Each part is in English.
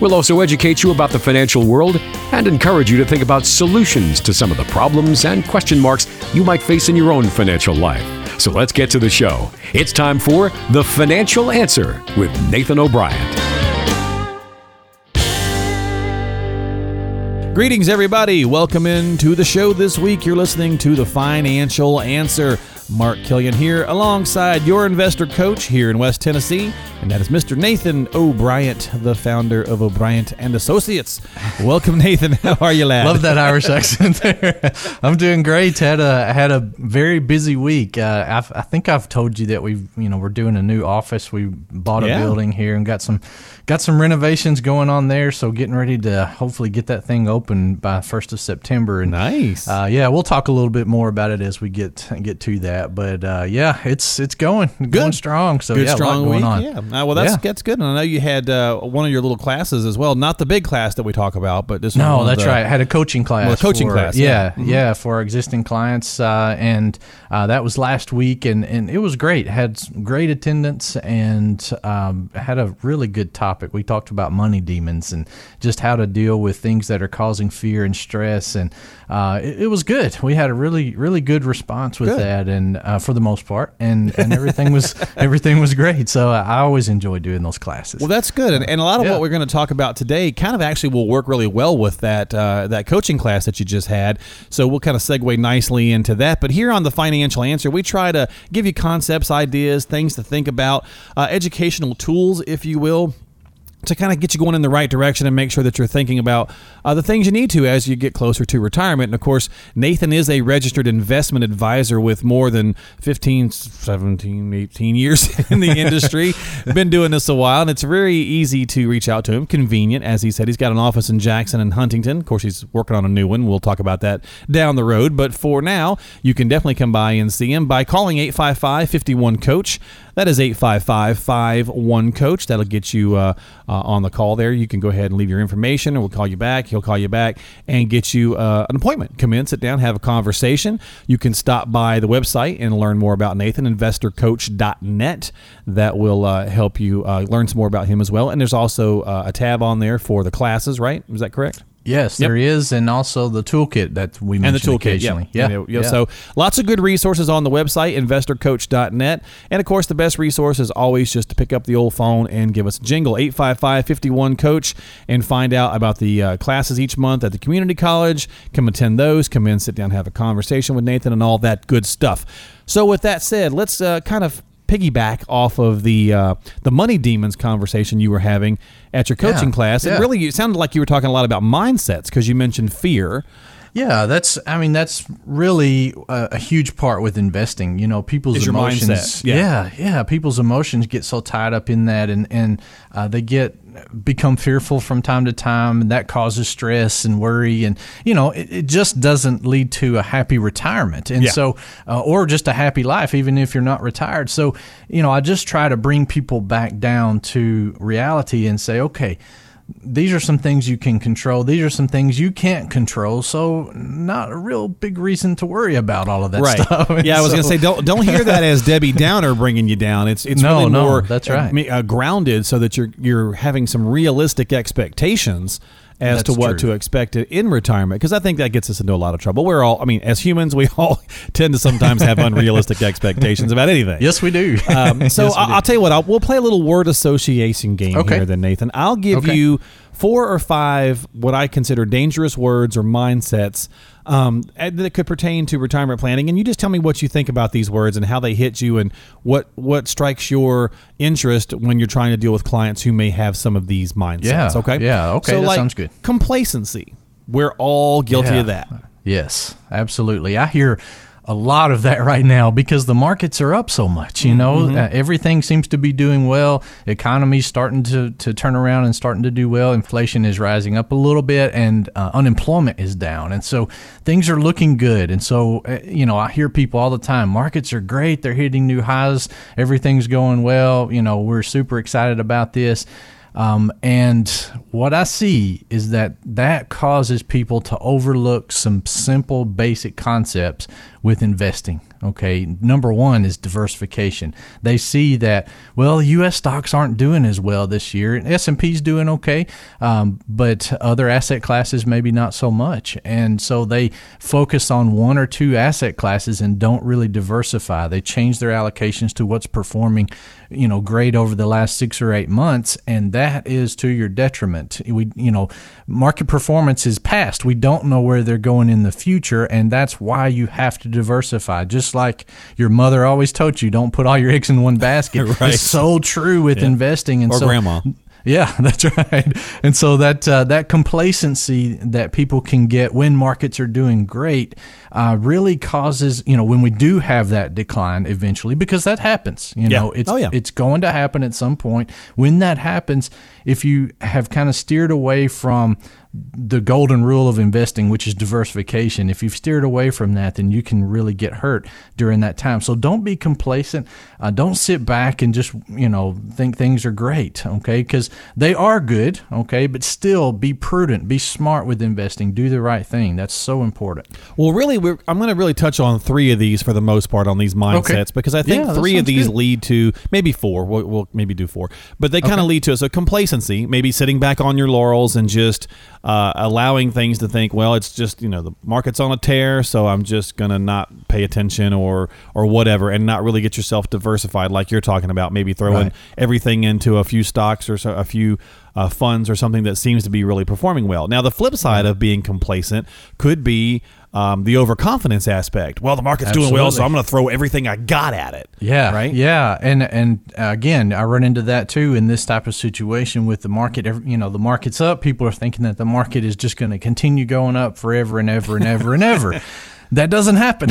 We'll also educate you about the financial world and encourage you to think about solutions to some of the problems and question marks you might face in your own financial life. So let's get to the show. It's time for The Financial Answer with Nathan O'Brien. Greetings, everybody. Welcome into the show this week. You're listening to The Financial Answer. Mark Killian here alongside your investor coach here in West Tennessee, and that is Mr. Nathan O'Brien, the founder of O'Brien & Associates. Welcome, Nathan. How are you, lad? Love that Irish accent there. I'm doing great. Had a very busy week. I think I've told you that we're doing a new office. We bought a building here and got some renovations going on there, so getting ready to hopefully get that thing open by 1st of September. And, nice. We'll talk a little bit more about it as we get to that. But, it's going. Good. Going strong. So, good, strong going week. On. Yeah. That's good. And I know you had one of your little classes as well. Not the big class that we talk about, but this one. No, that's right. I had a coaching class. Well, a coaching class. Yeah. Mm-hmm. Yeah, for existing clients. And that was last week. And it was great. Had great attendance and had a really good time. We talked about money demons and just how to deal with things that are causing fear and stress, and it was good. We had a really, really good response with that, and for the most part, and everything was everything was great. So I always enjoy doing those classes. Well, that's good, and a lot of what we're going to talk about today kind of actually will work really well with that coaching class that you just had. So we'll kind of segue nicely into that. But here on The Financial Answer, we try to give you concepts, ideas, things to think about, educational tools, if you will, to kind of get you going in the right direction and make sure that you're thinking about the things you need to as you get closer to retirement. And, of course, Nathan is a registered investment advisor with more than 15, 17, 18 years in the industry. Been doing this a while, and it's very easy to reach out to him. Convenient, as he said. He's got an office in Jackson and Huntington. Of course, he's working on a new one. We'll talk about that down the road. But for now, you can definitely come by and see him by calling 855-51-COACH. That is 855-51-COACH. That'll get you on the call there. You can go ahead and leave your information, and we'll call you back. He'll call you back and get you an appointment. Come in, sit down, have a conversation. You can stop by the website and learn more about Nathan, InvestorCoach.net. That will help you learn some more about him as well. And there's also a tab on there for the classes, right? Is that correct? Yes, there is, and also the toolkit that we mentioned occasionally. Yeah. So lots of good resources on the website, investorcoach.net. And, of course, the best resource is always just to pick up the old phone and give us a jingle, 855-51-COACH, and find out about the classes each month at the community college. Come attend those. Come in, sit down, have a conversation with Nathan, and all that good stuff. So with that said, let's kind of piggyback off of the money demons conversation you were having at your coaching class. It really sounded like you were talking a lot about mindsets because you mentioned fear. Yeah, that's really a huge part with investing. You know, people's emotions. Mindset. Yeah, people's emotions get so tied up in that, and they become fearful from time to time, and that causes stress and worry, and it just doesn't lead to a happy retirement, and so or just a happy life, even if you're not retired. So, I just try to bring people back down to reality and say, okay, these are some things you can control. These are some things you can't control. So not a real big reason to worry about all of that stuff. And I was going to say, don't hear that as Debbie Downer bringing you down. It's really more that's right. Grounded so that you're having some realistic expectations as that's to what true. To expect in retirement, because I think that gets us into a lot of trouble. We're all, as humans, we all tend to sometimes have unrealistic expectations about anything. Yes, we do. I'll tell you what, we'll play a little word association game here then, Nathan. I'll give you 4 or 5 what I consider dangerous words or mindsets that could pertain to retirement planning, and you just tell me what you think about these words and how they hit you and what strikes your interest when you're trying to deal with clients who may have some of these mindsets. So that sounds good. Complacency. We're all guilty of that. Yes, absolutely. I hear a lot of that right now because the markets are up so much, you know. Mm-hmm. Everything seems to be doing well. The economy's starting to turn around and starting to do well. Inflation is rising up a little bit, and unemployment is down. And so things are looking good. And so, you know, I hear people all the time, markets are great. They're hitting new highs. Everything's going well. You know, we're super excited about this. And what I see is that causes people to overlook some simple, basic concepts with investing. Okay, number one is diversification. They see that, well, U.S. stocks aren't doing as well this year, and S&P's doing okay, but other asset classes maybe not so much. And so they focus on one or two asset classes and don't really diversify. They change their allocations to what's performing, you know, great over the last 6 or 8 months, and that is to your detriment. Market performance is past. We don't know where they're going in the future, and that's why you have to diversify. Just like your mother always told you, don't put all your eggs in one basket. Right. It's so true with investing. And grandma. Yeah, that's right. And so that complacency that people can get when markets are doing great really causes, you know, when we do have that decline eventually, because that happens, you know, it's going to happen at some point. When that happens, if you have kind of steered away from the golden rule of investing, which is diversification, if you've steered away from that, then you can really get hurt during that time. So don't be complacent. Don't sit back and just, you know, think things are great, okay? Because they are good, okay? But still be prudent, be smart with investing, do the right thing. That's so important. Well, really, I'm going to really touch on three of these for the most part on these mindsets, because I think three of these lead to, maybe four, we'll maybe do four, but they kind of lead to us. So complacency, maybe sitting back on your laurels and just allowing things to think, well, it's just, you know, the market's on a tear, so I'm just going to not pay attention or whatever, and not really get yourself diversified like you're talking about, maybe throwing everything into a few stocks or so, a few funds or something that seems to be really performing well. Now, the flip side of being complacent could be the overconfidence aspect. Well, the market's doing well, so I'm going to throw everything I got at it. Yeah, right. Yeah, and again, I run into that too in this type of situation with the market. You know, the market's up. People are thinking that the market is just going to continue going up forever and ever and ever and ever. That doesn't happen.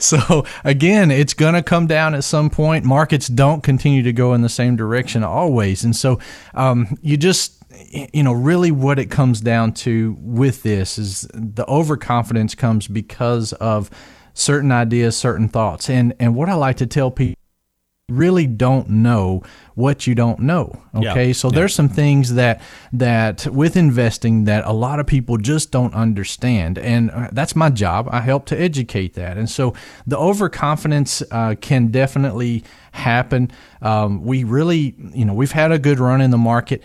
So again, it's going to come down at some point. Markets don't continue to go in the same direction always, and so you just. You know, really what it comes down to with this is the overconfidence comes because of certain ideas, certain thoughts. And what I like to tell people, really don't know what you don't know. Okay. Yeah. So there's some things that with investing that a lot of people just don't understand. And that's my job. I help to educate that. And so the overconfidence can definitely happen. We really, you know, we've had a good run in the market.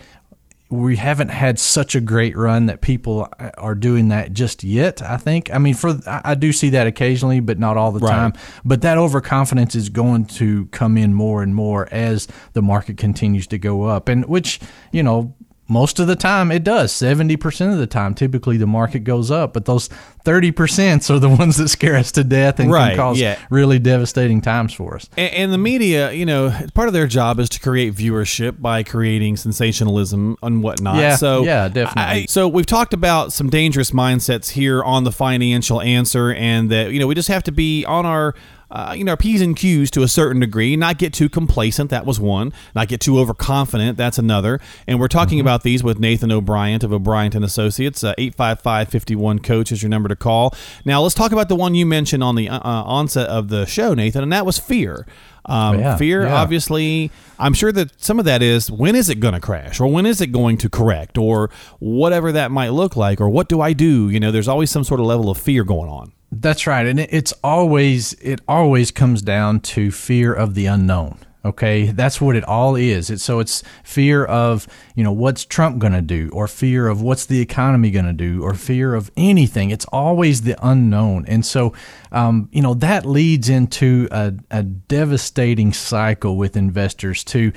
We haven't had such a great run that people are doing that just yet, I think. I mean, I do see that occasionally, but not all the time. But that overconfidence is going to come in more and more as the market continues to go up, and which, you know, most of the time it does. 70% of the time, typically the market goes up, but those 30% are the ones that scare us to death and can cause really devastating times for us. And the media, you know, part of their job is to create viewership by creating sensationalism and whatnot. Yeah, so definitely. So we've talked about some dangerous mindsets here on the Financial Answer, and that, you know, we just have to be on our our P's and Q's to a certain degree, not get too complacent. That was one. Not get too overconfident. That's another. And we're talking about these with Nathan O'Brien of O'Brien & Associates. 855-51-COACH is your number to call. Now, let's talk about the one you mentioned on the onset of the show, Nathan, and that was fear. Obviously, I'm sure that some of that is, when is it going to crash, or when is it going to correct, or whatever that might look like, or what do I do? You know, there's always some sort of level of fear going on. That's right. And it always comes down to fear of the unknown. Okay, that's what it all is. It's fear of, you know, what's Trump going to do, or fear of what's the economy going to do, or fear of anything. It's always the unknown. And so, you know, that leads into a devastating cycle with investors to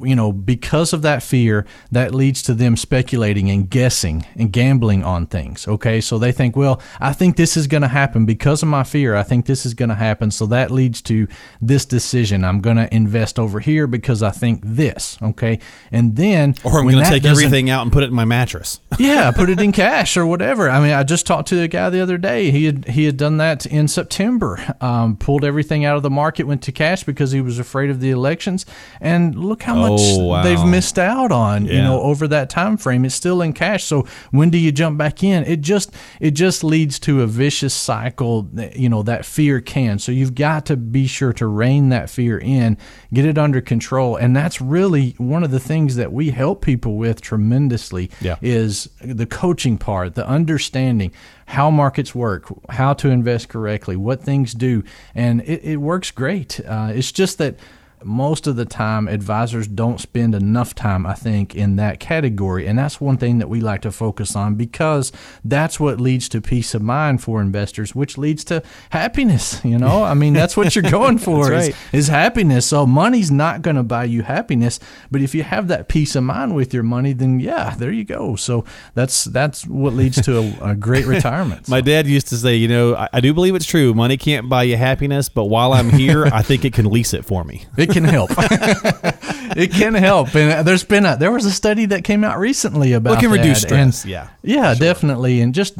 you know, because of that fear, that leads to them speculating and guessing and gambling on things. Okay, so they think, well, I think this is going to happen because of my fear. I think this is going to happen. So that leads to this decision. I'm going to invest over here because I think this. Okay, and then or I'm going to take everything out and put it in my mattress. Yeah, put it in cash or whatever. I mean, I just talked to a guy the other day. He had done that in September. Pulled everything out of the market, went to cash because he was afraid of the elections. And look how much they've missed out on, you know, over that time frame. It's still in cash. So when do you jump back in? It just leads to a vicious cycle, you know, that fear can. So you've got to be sure to rein that fear in, get it under control. And that's really one of the things that we help people with tremendously is the coaching part, the understanding how markets work, how to invest correctly, what things do. And it works great. It's just that most of the time, advisors don't spend enough time, I think, in that category. And that's one thing that we like to focus on because that's what leads to peace of mind for investors, which leads to happiness. You know, I mean, that's what you're going for is happiness. So money's not going to buy you happiness. But if you have that peace of mind with your money, then, yeah, there you go. So that's what leads to a great retirement. So. My dad used to say, you know, I do believe it's true. Money can't buy you happiness. But while I'm here, I think it can lease it for me. It can help. It can help. And there's been there was a study that came out recently about that. It can reduce stress. And, yeah, sure. Definitely. And just,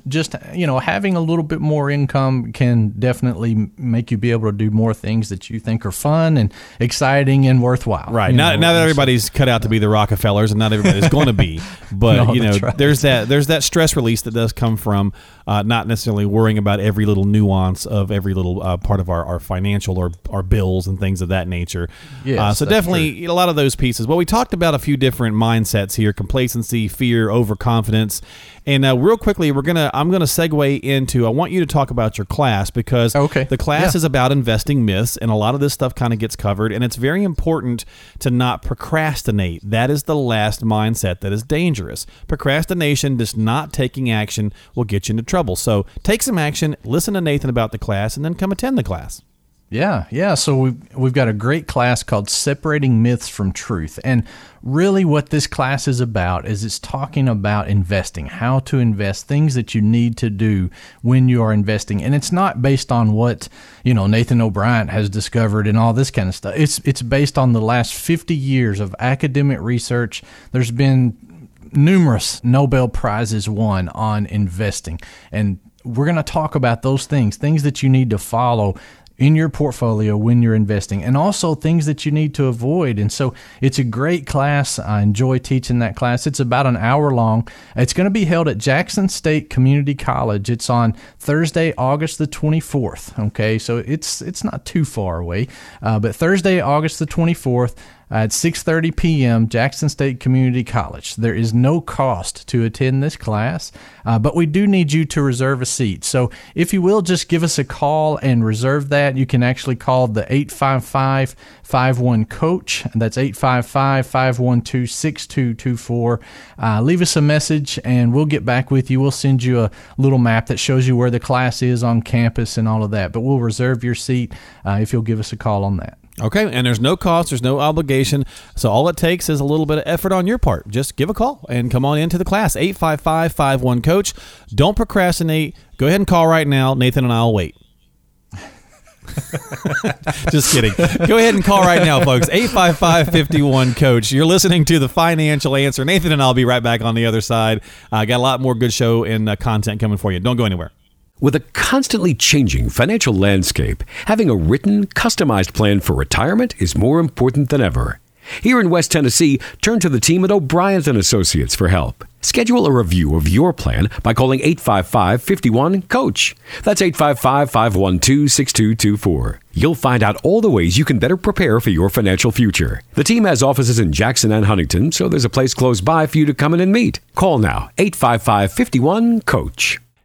you know, having a little bit more income can definitely make you be able to do more things that you think are fun and exciting and worthwhile. Right. Not that everybody's cut out to be the Rockefellers and not everybody's going to be, but no, you know, right. there's that stress release that does come from not necessarily worrying about every little nuance of every little part of our financial or our bills and things of that nature. Yes, so definitely a lot of those pieces. Well, we talked about a few different mindsets here: complacency, fear, overconfidence, and real quickly, I'm gonna segue into. I want you to talk about your class because the class is about investing myths, and a lot of this stuff kind of gets covered. And it's very important to not procrastinate. That is the last mindset that is dangerous. Procrastination, just not taking action, will get you into trouble. So take some action. Listen to Nathan about the class, and then come attend the class. Yeah. So we've got a great class called Separating Myths from Truth. And really what this class is about is it's talking about investing, how to invest, things that you need to do when you are investing. And it's not based on what, you know, Nathan O'Brien has discovered and all this kind of stuff. It's based on the last 50 years of academic research. There's been numerous Nobel Prizes won on investing. And we're going to talk about those things that you need to follow in your portfolio when you're investing, and also things that you need to avoid. And so it's a great class. I enjoy teaching that class. It's about an hour long. It's going to be held at Jackson State Community College. It's on Thursday, August the 24th. Okay, so it's not too far away, but Thursday, August the 24th, at 6:30 p.m., Jackson State Community College. There is no cost to attend this class, but we do need you to reserve a seat. So if you will, just give us a call and reserve that. You can actually call the 855-51-COACH. That's 855-512-6224. Leave us a message, and we'll get back with you. We'll send you a little map that shows you where the class is on campus and all of that. But we'll reserve your seat if you'll give us a call on that. Okay, and there's no cost, there's no obligation, so all it takes is a little bit of effort on your part. Just give a call and come on into the class, 855-51-COACH. Don't procrastinate. Go ahead and call right now. Nathan and I will wait. Just kidding. Go ahead and call right now, folks. 855-51-COACH. You're listening to The Financial Answer. Nathan and I will be right back on the other side. I got a lot more good show and content coming for you. Don't go anywhere. With a constantly changing financial landscape, having a written, customized plan for retirement is more important than ever. Here in West Tennessee, turn to the team at O'Brien & Associates for help. Schedule a review of your plan by calling 855-51-COACH. That's 855-512-6224. You'll find out all the ways you can better prepare for your financial future. The team has offices in Jackson and Huntington, so there's a place close by for you to come in and meet. Call now, 855-51-COACH.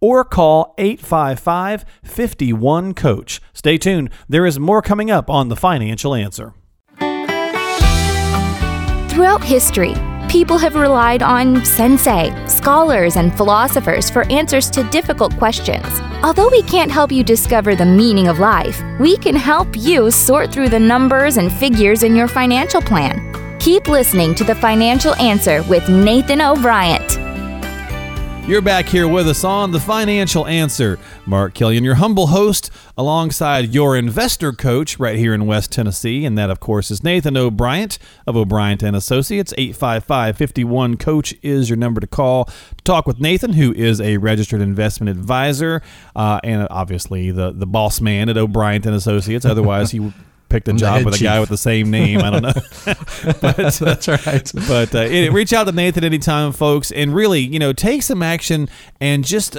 or call 855-51-COACH. Stay tuned. There is more coming up on The Financial Answer. Throughout history, people have relied on sensei, scholars, and philosophers for answers to difficult questions. Although we can't help you discover the meaning of life, we can help you sort through the numbers and figures in your financial plan. Keep listening to The Financial Answer with Nathan O'Brien. You're back here with us on The Financial Answer. Mark Killian, your humble host, alongside your investor coach right here in West Tennessee. And that, of course, is Nathan O'Brien of O'Brien & Associates. 855-51-COACH is your number to call to talk with Nathan, who is a registered investment advisor and obviously the boss man at O'Brien & Associates. Otherwise, he picked a job with a guy with the same name. I don't know. But, that's right. But reach out to Nathan anytime, folks, and really, take some action and just,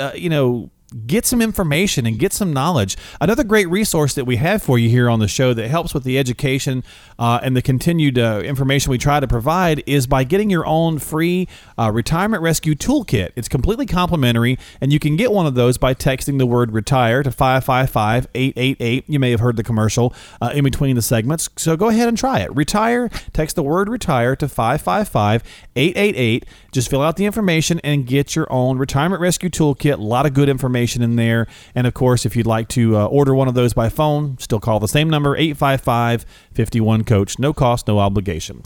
get some information and get some knowledge. Another great resource that we have for you here on the show that helps with the education and the continued information we try to provide is by getting your own free retirement rescue toolkit. It's completely complimentary, and you can get one of those by texting the word RETIRE to 555-888. You may have heard the commercial in between the segments, so go ahead and try it. RETIRE, text the word RETIRE to 555-888. Just fill out the information and get your own retirement rescue toolkit. A lot of good information in there. And of course, if you'd like to order one of those by phone, still call the same number, 855-51-COACH. No cost, no obligation.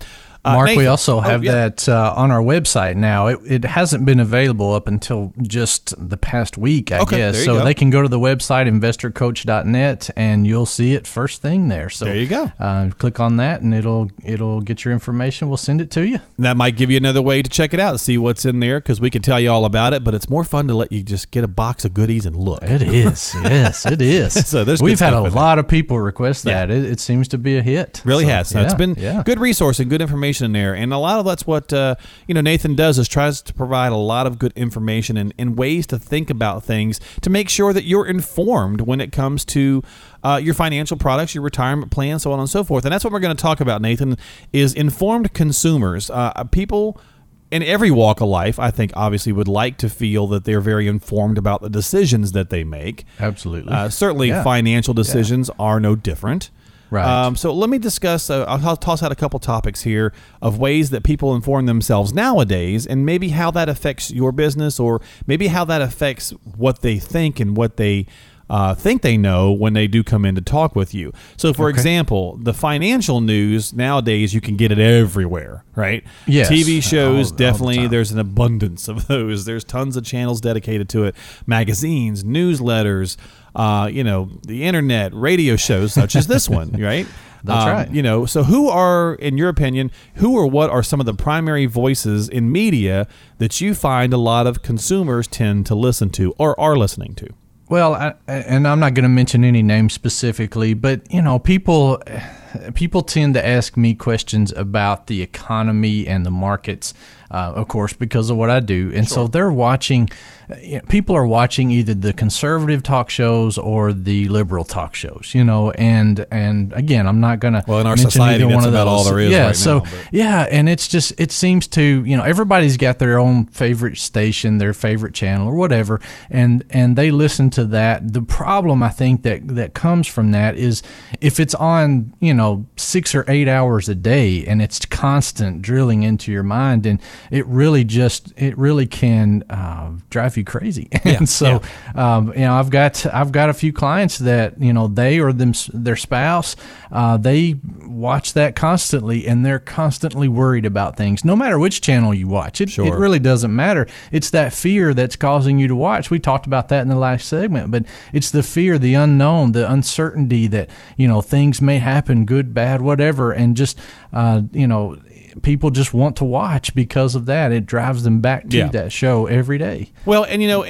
Mark, Nathan, we also have that on our website now. It hasn't been available up until just the past week, I guess. So they can go to the website, InvestorCoach.net, and you'll see it first thing there. So there you go. Click on that, and it'll get your information. We'll send it to you. And that might give you another way to check it out and see what's in there, because we can tell you all about it, but it's more fun to let you just get a box of goodies and look. It is. Yes, it is. So we've had a lot of people request that. Yeah. It seems to be a hit. Really has. So it's been good resource and good information in there, and a lot of that's what Nathan does, is tries to provide a lot of good information and ways to think about things to make sure that you're informed when it comes to your financial products, your retirement plan, so on and so forth. And that's what we're going to talk about, Nathan, is informed consumers. People in every walk of life, I think, obviously would like to feel that they're very informed about the decisions that they make. Absolutely. Certainly financial decisions are no different. Right. So let me discuss, I'll toss out a couple topics here of ways that people inform themselves nowadays, and maybe how that affects your business, or maybe how that affects what they think and what they think they know when they do come in to talk with you. So, for example, the financial news nowadays, you can get it everywhere, right? Yes. TV shows, definitely, there's an abundance of those. There's tons of channels dedicated to it. Magazines, newsletters, the internet, radio shows such as this one, right? That's right. So who are, in your opinion, what are some of the primary voices in media that you find a lot of consumers tend to listen to or are listening to? Well, and I'm not going to mention any names specifically, but, people tend to ask me questions about the economy and the markets, of course, because of what I do. And so they're watching, people are watching either the conservative talk shows or the liberal talk shows, and again, I'm not going to mention either one of those. Well, in our society, that's about all there is right now. And it's just, it seems to, everybody's got their own favorite station, their favorite channel or whatever, and they listen to that. The problem, I think, that comes from that is if it's on, 6 or 8 hours a day, and it's constant drilling into your mind, and it really can drive you crazy. I've got a few clients that they or their spouse, they watch that constantly, and they're constantly worried about things. No matter which channel you watch, it really doesn't matter. It's that fear that's causing you to watch. We talked about that in the last segment, but it's the fear, the unknown, the uncertainty that things may happen. Good, bad, whatever, and just people just want to watch because because of that, it drives them back to that show every day. Well, and you know,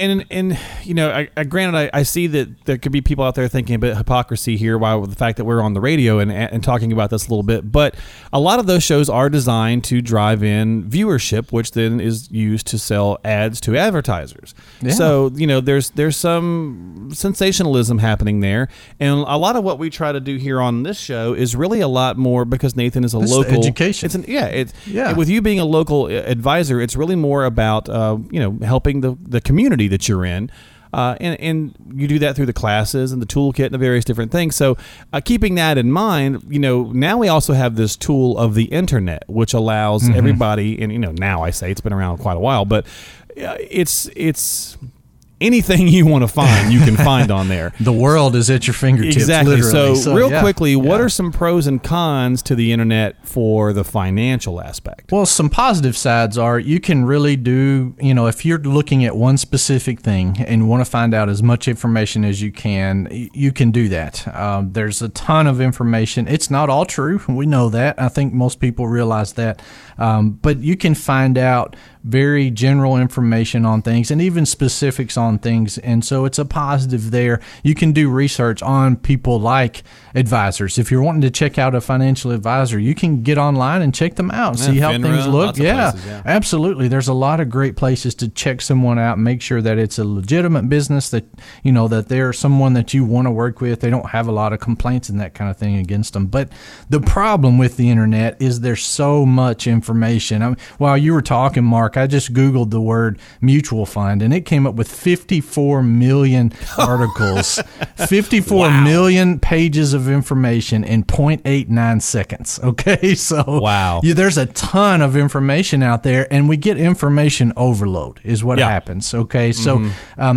I see that there could be people out there thinking about hypocrisy here, why the fact that we're on the radio and talking about this a little bit, but a lot of those shows are designed to drive in viewership, which then is used to sell ads to advertisers. Yeah. So, you know, there's some sensationalism happening there, and a lot of what we try to do here on this show is really a lot more because Nathan is a local education. With you being a local advisor, it's really more about helping the community that you're in, and you do that through the classes and the toolkit and the various different things. So keeping that in mind, you know, now we also have this tool of the internet, which allows everybody, and you know, now I say it's been around quite a while, but it's anything you want to find, you can find on there. The world is at your fingertips, exactly. Literally. So real quickly, what are some pros and cons to the internet for the financial aspect? Well, some positive sides are you can really do, you know, if you're looking at one specific thing and want to find out as much information as you can do that. There's a ton of information. It's not all true. We know that. I think most people realize that. But you can find out very general information on things and even specifics on things. And so it's a positive there. You can do research on people like advisors. If you're wanting to check out a financial advisor, you can get online and check them out and see how things look. Yeah, places, absolutely. There's a lot of great places to check someone out and make sure that it's a legitimate business, that, you know, that they're someone that you want to work with. They don't have a lot of complaints and that kind of thing against them. But the problem with the internet is there's so much information. I mean, while you were talking, Mark, I just Googled the word mutual fund, and it came up with 54 million articles, 54 million pages of information in 0.89 seconds. Okay, so there's a ton of information out there, and we get information overload is what happens. Okay, so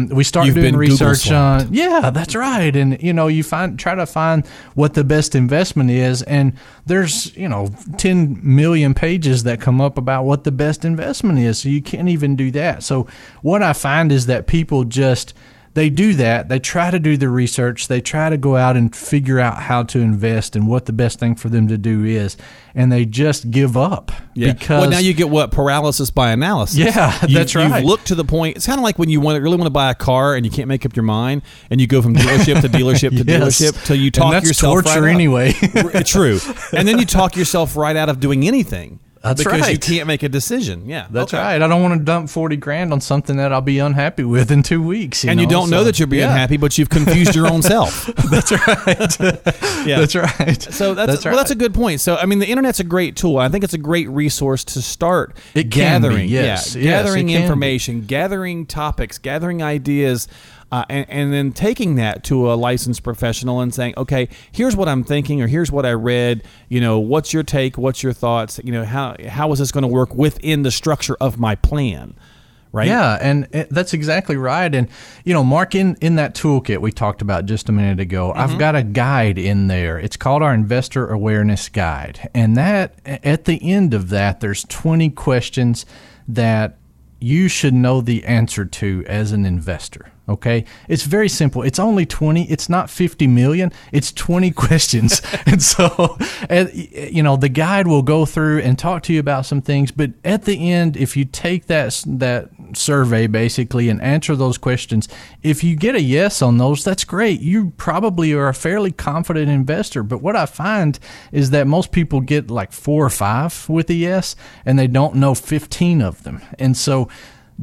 we start doing research on, that's right, and you know, you try to find what the best investment is, and there's, you know, 10 million pages that come up about what the best investment is, so you can't even do that. So what I find is that people just, they do that. They try to do the research. They try to go out and figure out how to invest and what the best thing for them to do is. And they just give up. Yeah. Because now you get what? Paralysis by analysis. Yeah, that's right. You look to the point. It's kind of like when you really want to buy a car and you can't make up your mind and you go from dealership to dealership to dealership till you talk yourself right out. That's torture anyway. True. And then you talk yourself right out of doing anything. That's because you can't make a decision. Yeah, that's right. I don't want to dump $40,000 on something that I'll be unhappy with in 2 weeks. You don't know that you'll be unhappy, but you've confused your own self. That's right. That's right. So that's a good point. So I mean, the internet's a great tool. I think it's a great resource to start gathering. Gathering information, gathering topics, gathering ideas. And then taking that to a licensed professional and saying, okay, here's what I'm thinking, or here's what I read, you know, what's your take, what's your thoughts, you know, how is this going to work within the structure of my plan? Right? Yeah, and that's exactly right. And, you know, Mark, in that toolkit we talked about just a minute ago, I've got a guide in there. It's called our Investor Awareness Guide. And that, at the end of that, there's 20 questions that you should know the answer to as an investor. Okay. It's very simple. It's only 20. It's not 50 million. It's 20 questions. And so, you know, the guide will go through and talk to you about some things. But at the end, if you take that survey basically and answer those questions, if you get a yes on those, that's great. You probably are a fairly confident investor. But what I find is that most people get like 4 or 5 with a yes, and they don't know 15 of them. And so,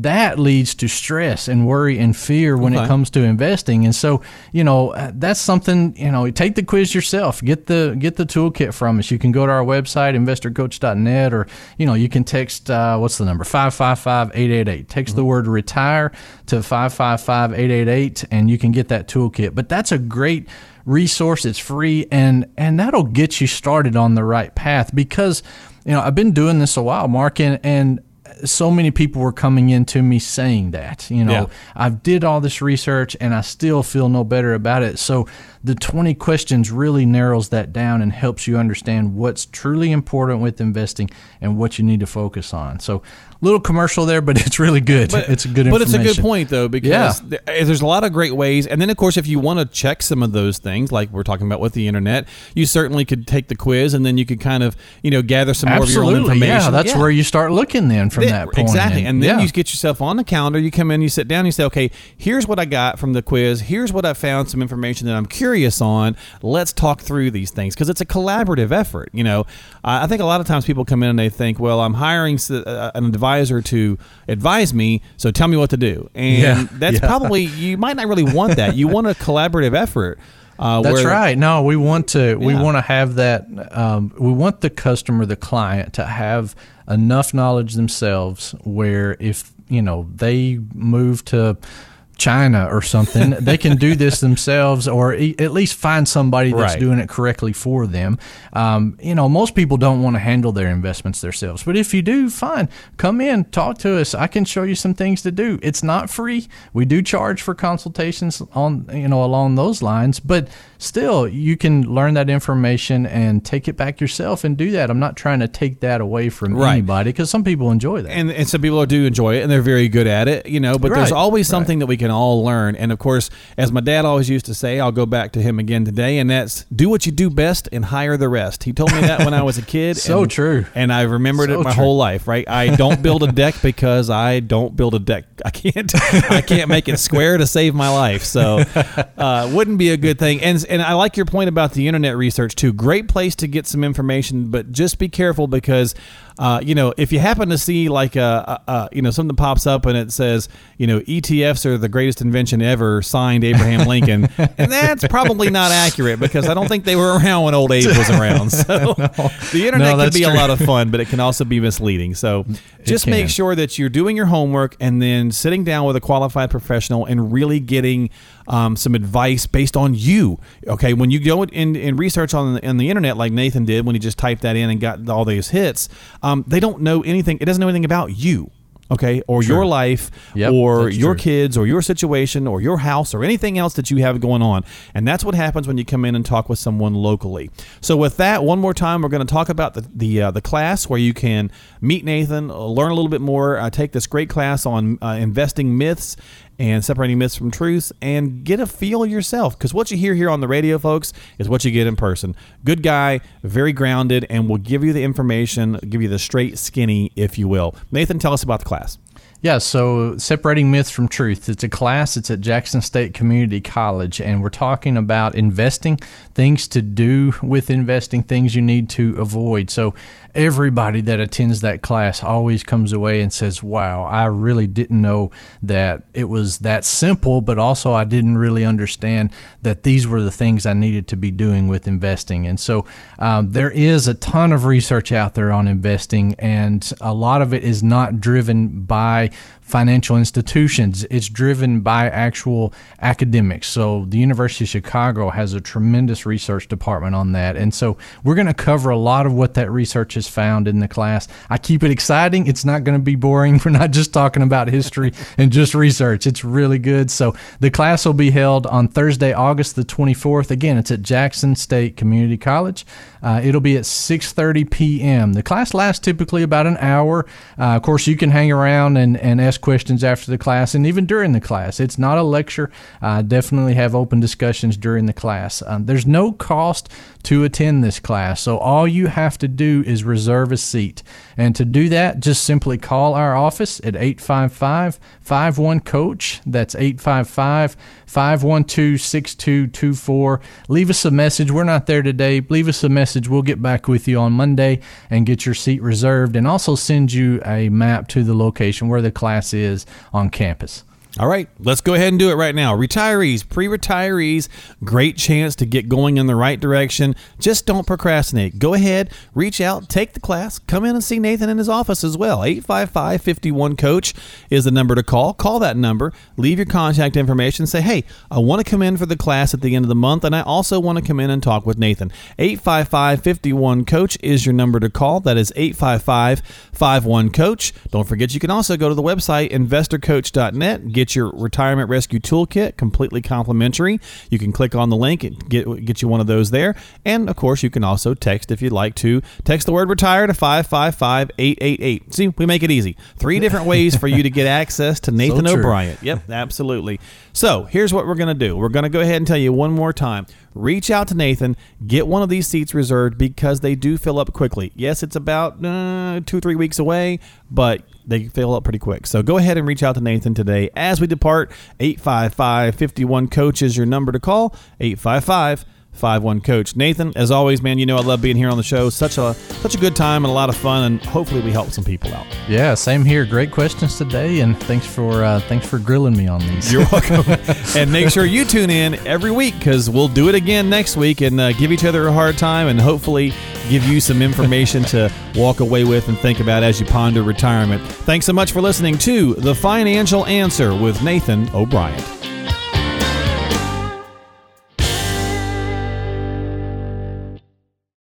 that leads to stress and worry and fear when it comes to investing. And so, you know, that's something, you know, take the quiz yourself, get the toolkit from us. You can go to our website, InvestorCoach.net, or, you know, you can text, what's the number? 555-888. Text the word retire to 555-888 and you can get that toolkit. But that's a great resource. It's free. And that'll get you started on the right path because, you know, I've been doing this a while, Mark, and so many people were coming into me saying that, you know, I've did all this research and I still feel no better about it. So the 20 questions really narrows that down and helps you understand what's truly important with investing and what you need to focus on. So little commercial there, but it's really good. But, it's good information. But it's a good point, though, because there's a lot of great ways. And then, of course, if you want to check some of those things, like we're talking about with the internet, you certainly could take the quiz, and then you could kind of, you know, gather some more of your own information. Yeah, that's where you start looking then from that point. Exactly. And then you get yourself on the calendar. You come in, you sit down, you say, okay, here's what I got from the quiz. Here's what I found, some information that I'm curious on. Let's talk through these things, because it's a collaborative effort. You know, I think a lot of times people come in and they think, well, I'm hiring an advisor to advise me, so tell me what to do. And that's probably, you might not really want that. You want a collaborative effort. That's right. No, we want to have that. We want the customer, the client, to have enough knowledge themselves where if, you know, they move to China or something, they can do this themselves, or at least find somebody that's doing it correctly for them. You know, most people don't want to handle their investments themselves, but if you do, fine. Come in, talk to us. I can show you some things to do. It's not free. We do charge for consultations on, you know, along those lines, but still you can learn that information and take it back yourself and do that. I'm not trying to take that away from anybody, because some people enjoy that. And some people do enjoy it, and they're very good at it, you know, but there's always something that we can all learn. And of course, as my dad always used to say, I'll go back to him again today, and that's do what you do best and hire the rest. He told me that when I was a kid. True. And I remembered it my whole life, right? I don't build a deck because I don't build a deck. I can't make it square to save my life. So wouldn't be a good thing. And I like your point about the internet research too. Great place to get some information, but just be careful because you know, if you happen to see like you know, something pops up and it says, you know, ETFs are the greatest invention ever, signed Abraham Lincoln, and that's probably not accurate because I don't think they were around when old Abe was around. So the internet can be a lot of fun, but it can also be misleading. So just make sure that you're doing your homework and then sitting down with a qualified professional and really getting some advice based on you. Okay, when you go and research on the internet like Nathan did when he just typed that in and got all these hits, they don't know anything. It doesn't know anything about you, okay, or your life, or your kids, or your situation, or your house, or anything else that you have going on. And that's what happens when you come in and talk with someone locally. So with that, one more time, we're going to talk about the class where you can meet Nathan, learn a little bit more, take this great class on investing myths and separating myths from truths, and get a feel yourself. Because what you hear here on the radio, folks, is what you get in person. Good guy, very grounded, and will give you the information, give you the straight skinny, if you will. Nathan, tell us about the class. Yeah, so Separating Myths from Truth. It's a class. It's at Jackson State Community College, and we're talking about investing, things to do with investing, things you need to avoid. So everybody that attends that class always comes away and says, wow, I really didn't know that it was that simple, but also I didn't really understand that these were the things I needed to be doing with investing. And so there is a ton of research out there on investing, and a lot of it is not driven by financial institutions. It's driven by actual academics. So the University of Chicago has a tremendous research department on that. And so we're going to cover a lot of what that research has found in the class. I keep it exciting. It's not going to be boring. We're not just talking about history and just research. It's really good. So the class will be held on Thursday, August the 24th. Again, it's at Jackson State Community College. It'll be at 6:30 p.m. The class lasts typically about an hour. Of course, you can hang around and ask questions after the class and even during the class. It's not a lecture. Definitely have open discussions during the class. There's no cost to attend this class, so all you have to do is reserve a seat. And to do that, just simply call our office at 855-51-COACH. That's 855-512-6224. Leave us a message. We're not there today. Leave us a message. We'll get back with you on Monday and get your seat reserved, and also send you a map to the location where the class is on campus. All right, let's go ahead and do it right now. Retirees, pre-retirees, great chance to get going in the right direction. Just don't procrastinate. Go ahead, reach out, take the class, come in and see Nathan in his office as well. 855-51-COACH is the number to call. Call that number, leave your contact information, say, hey, I want to come in for the class at the end of the month, and I also want to come in and talk with Nathan. 855-51-COACH is your number to call. That is 855-51-COACH. Don't forget, you can also go to the website, InvestorCoach.net, get get your Retirement Rescue Toolkit, completely complimentary. You can click on the link and get you one of those there. And, of course, you can also text if you'd like to. Text the word RETIRE to 555-888. See, we make it easy. 3 different ways for you to get access to Nathan O'Brien. Yep, absolutely. So here's what we're going to do. We're going to go ahead and tell you one more time. Reach out to Nathan. Get one of these seats reserved because they do fill up quickly. Yes, it's about 2 or 3 weeks away, but they fill up pretty quick. So go ahead and reach out to Nathan today. As we depart, 855-51-COACH is your number to call, 855-51-COACH. Nathan, as always, man, you know I love being here on the show. Such a good time and a lot of fun, and hopefully we help some people out. Yeah, same here. Great questions today, and thanks for grilling me on these. You're welcome. And make sure you tune in every week because we'll do it again next week and give each other a hard time and hopefully give you some information to walk away with and think about as you ponder retirement. Thanks so much for listening to The Financial Answer with Nathan O'Brien.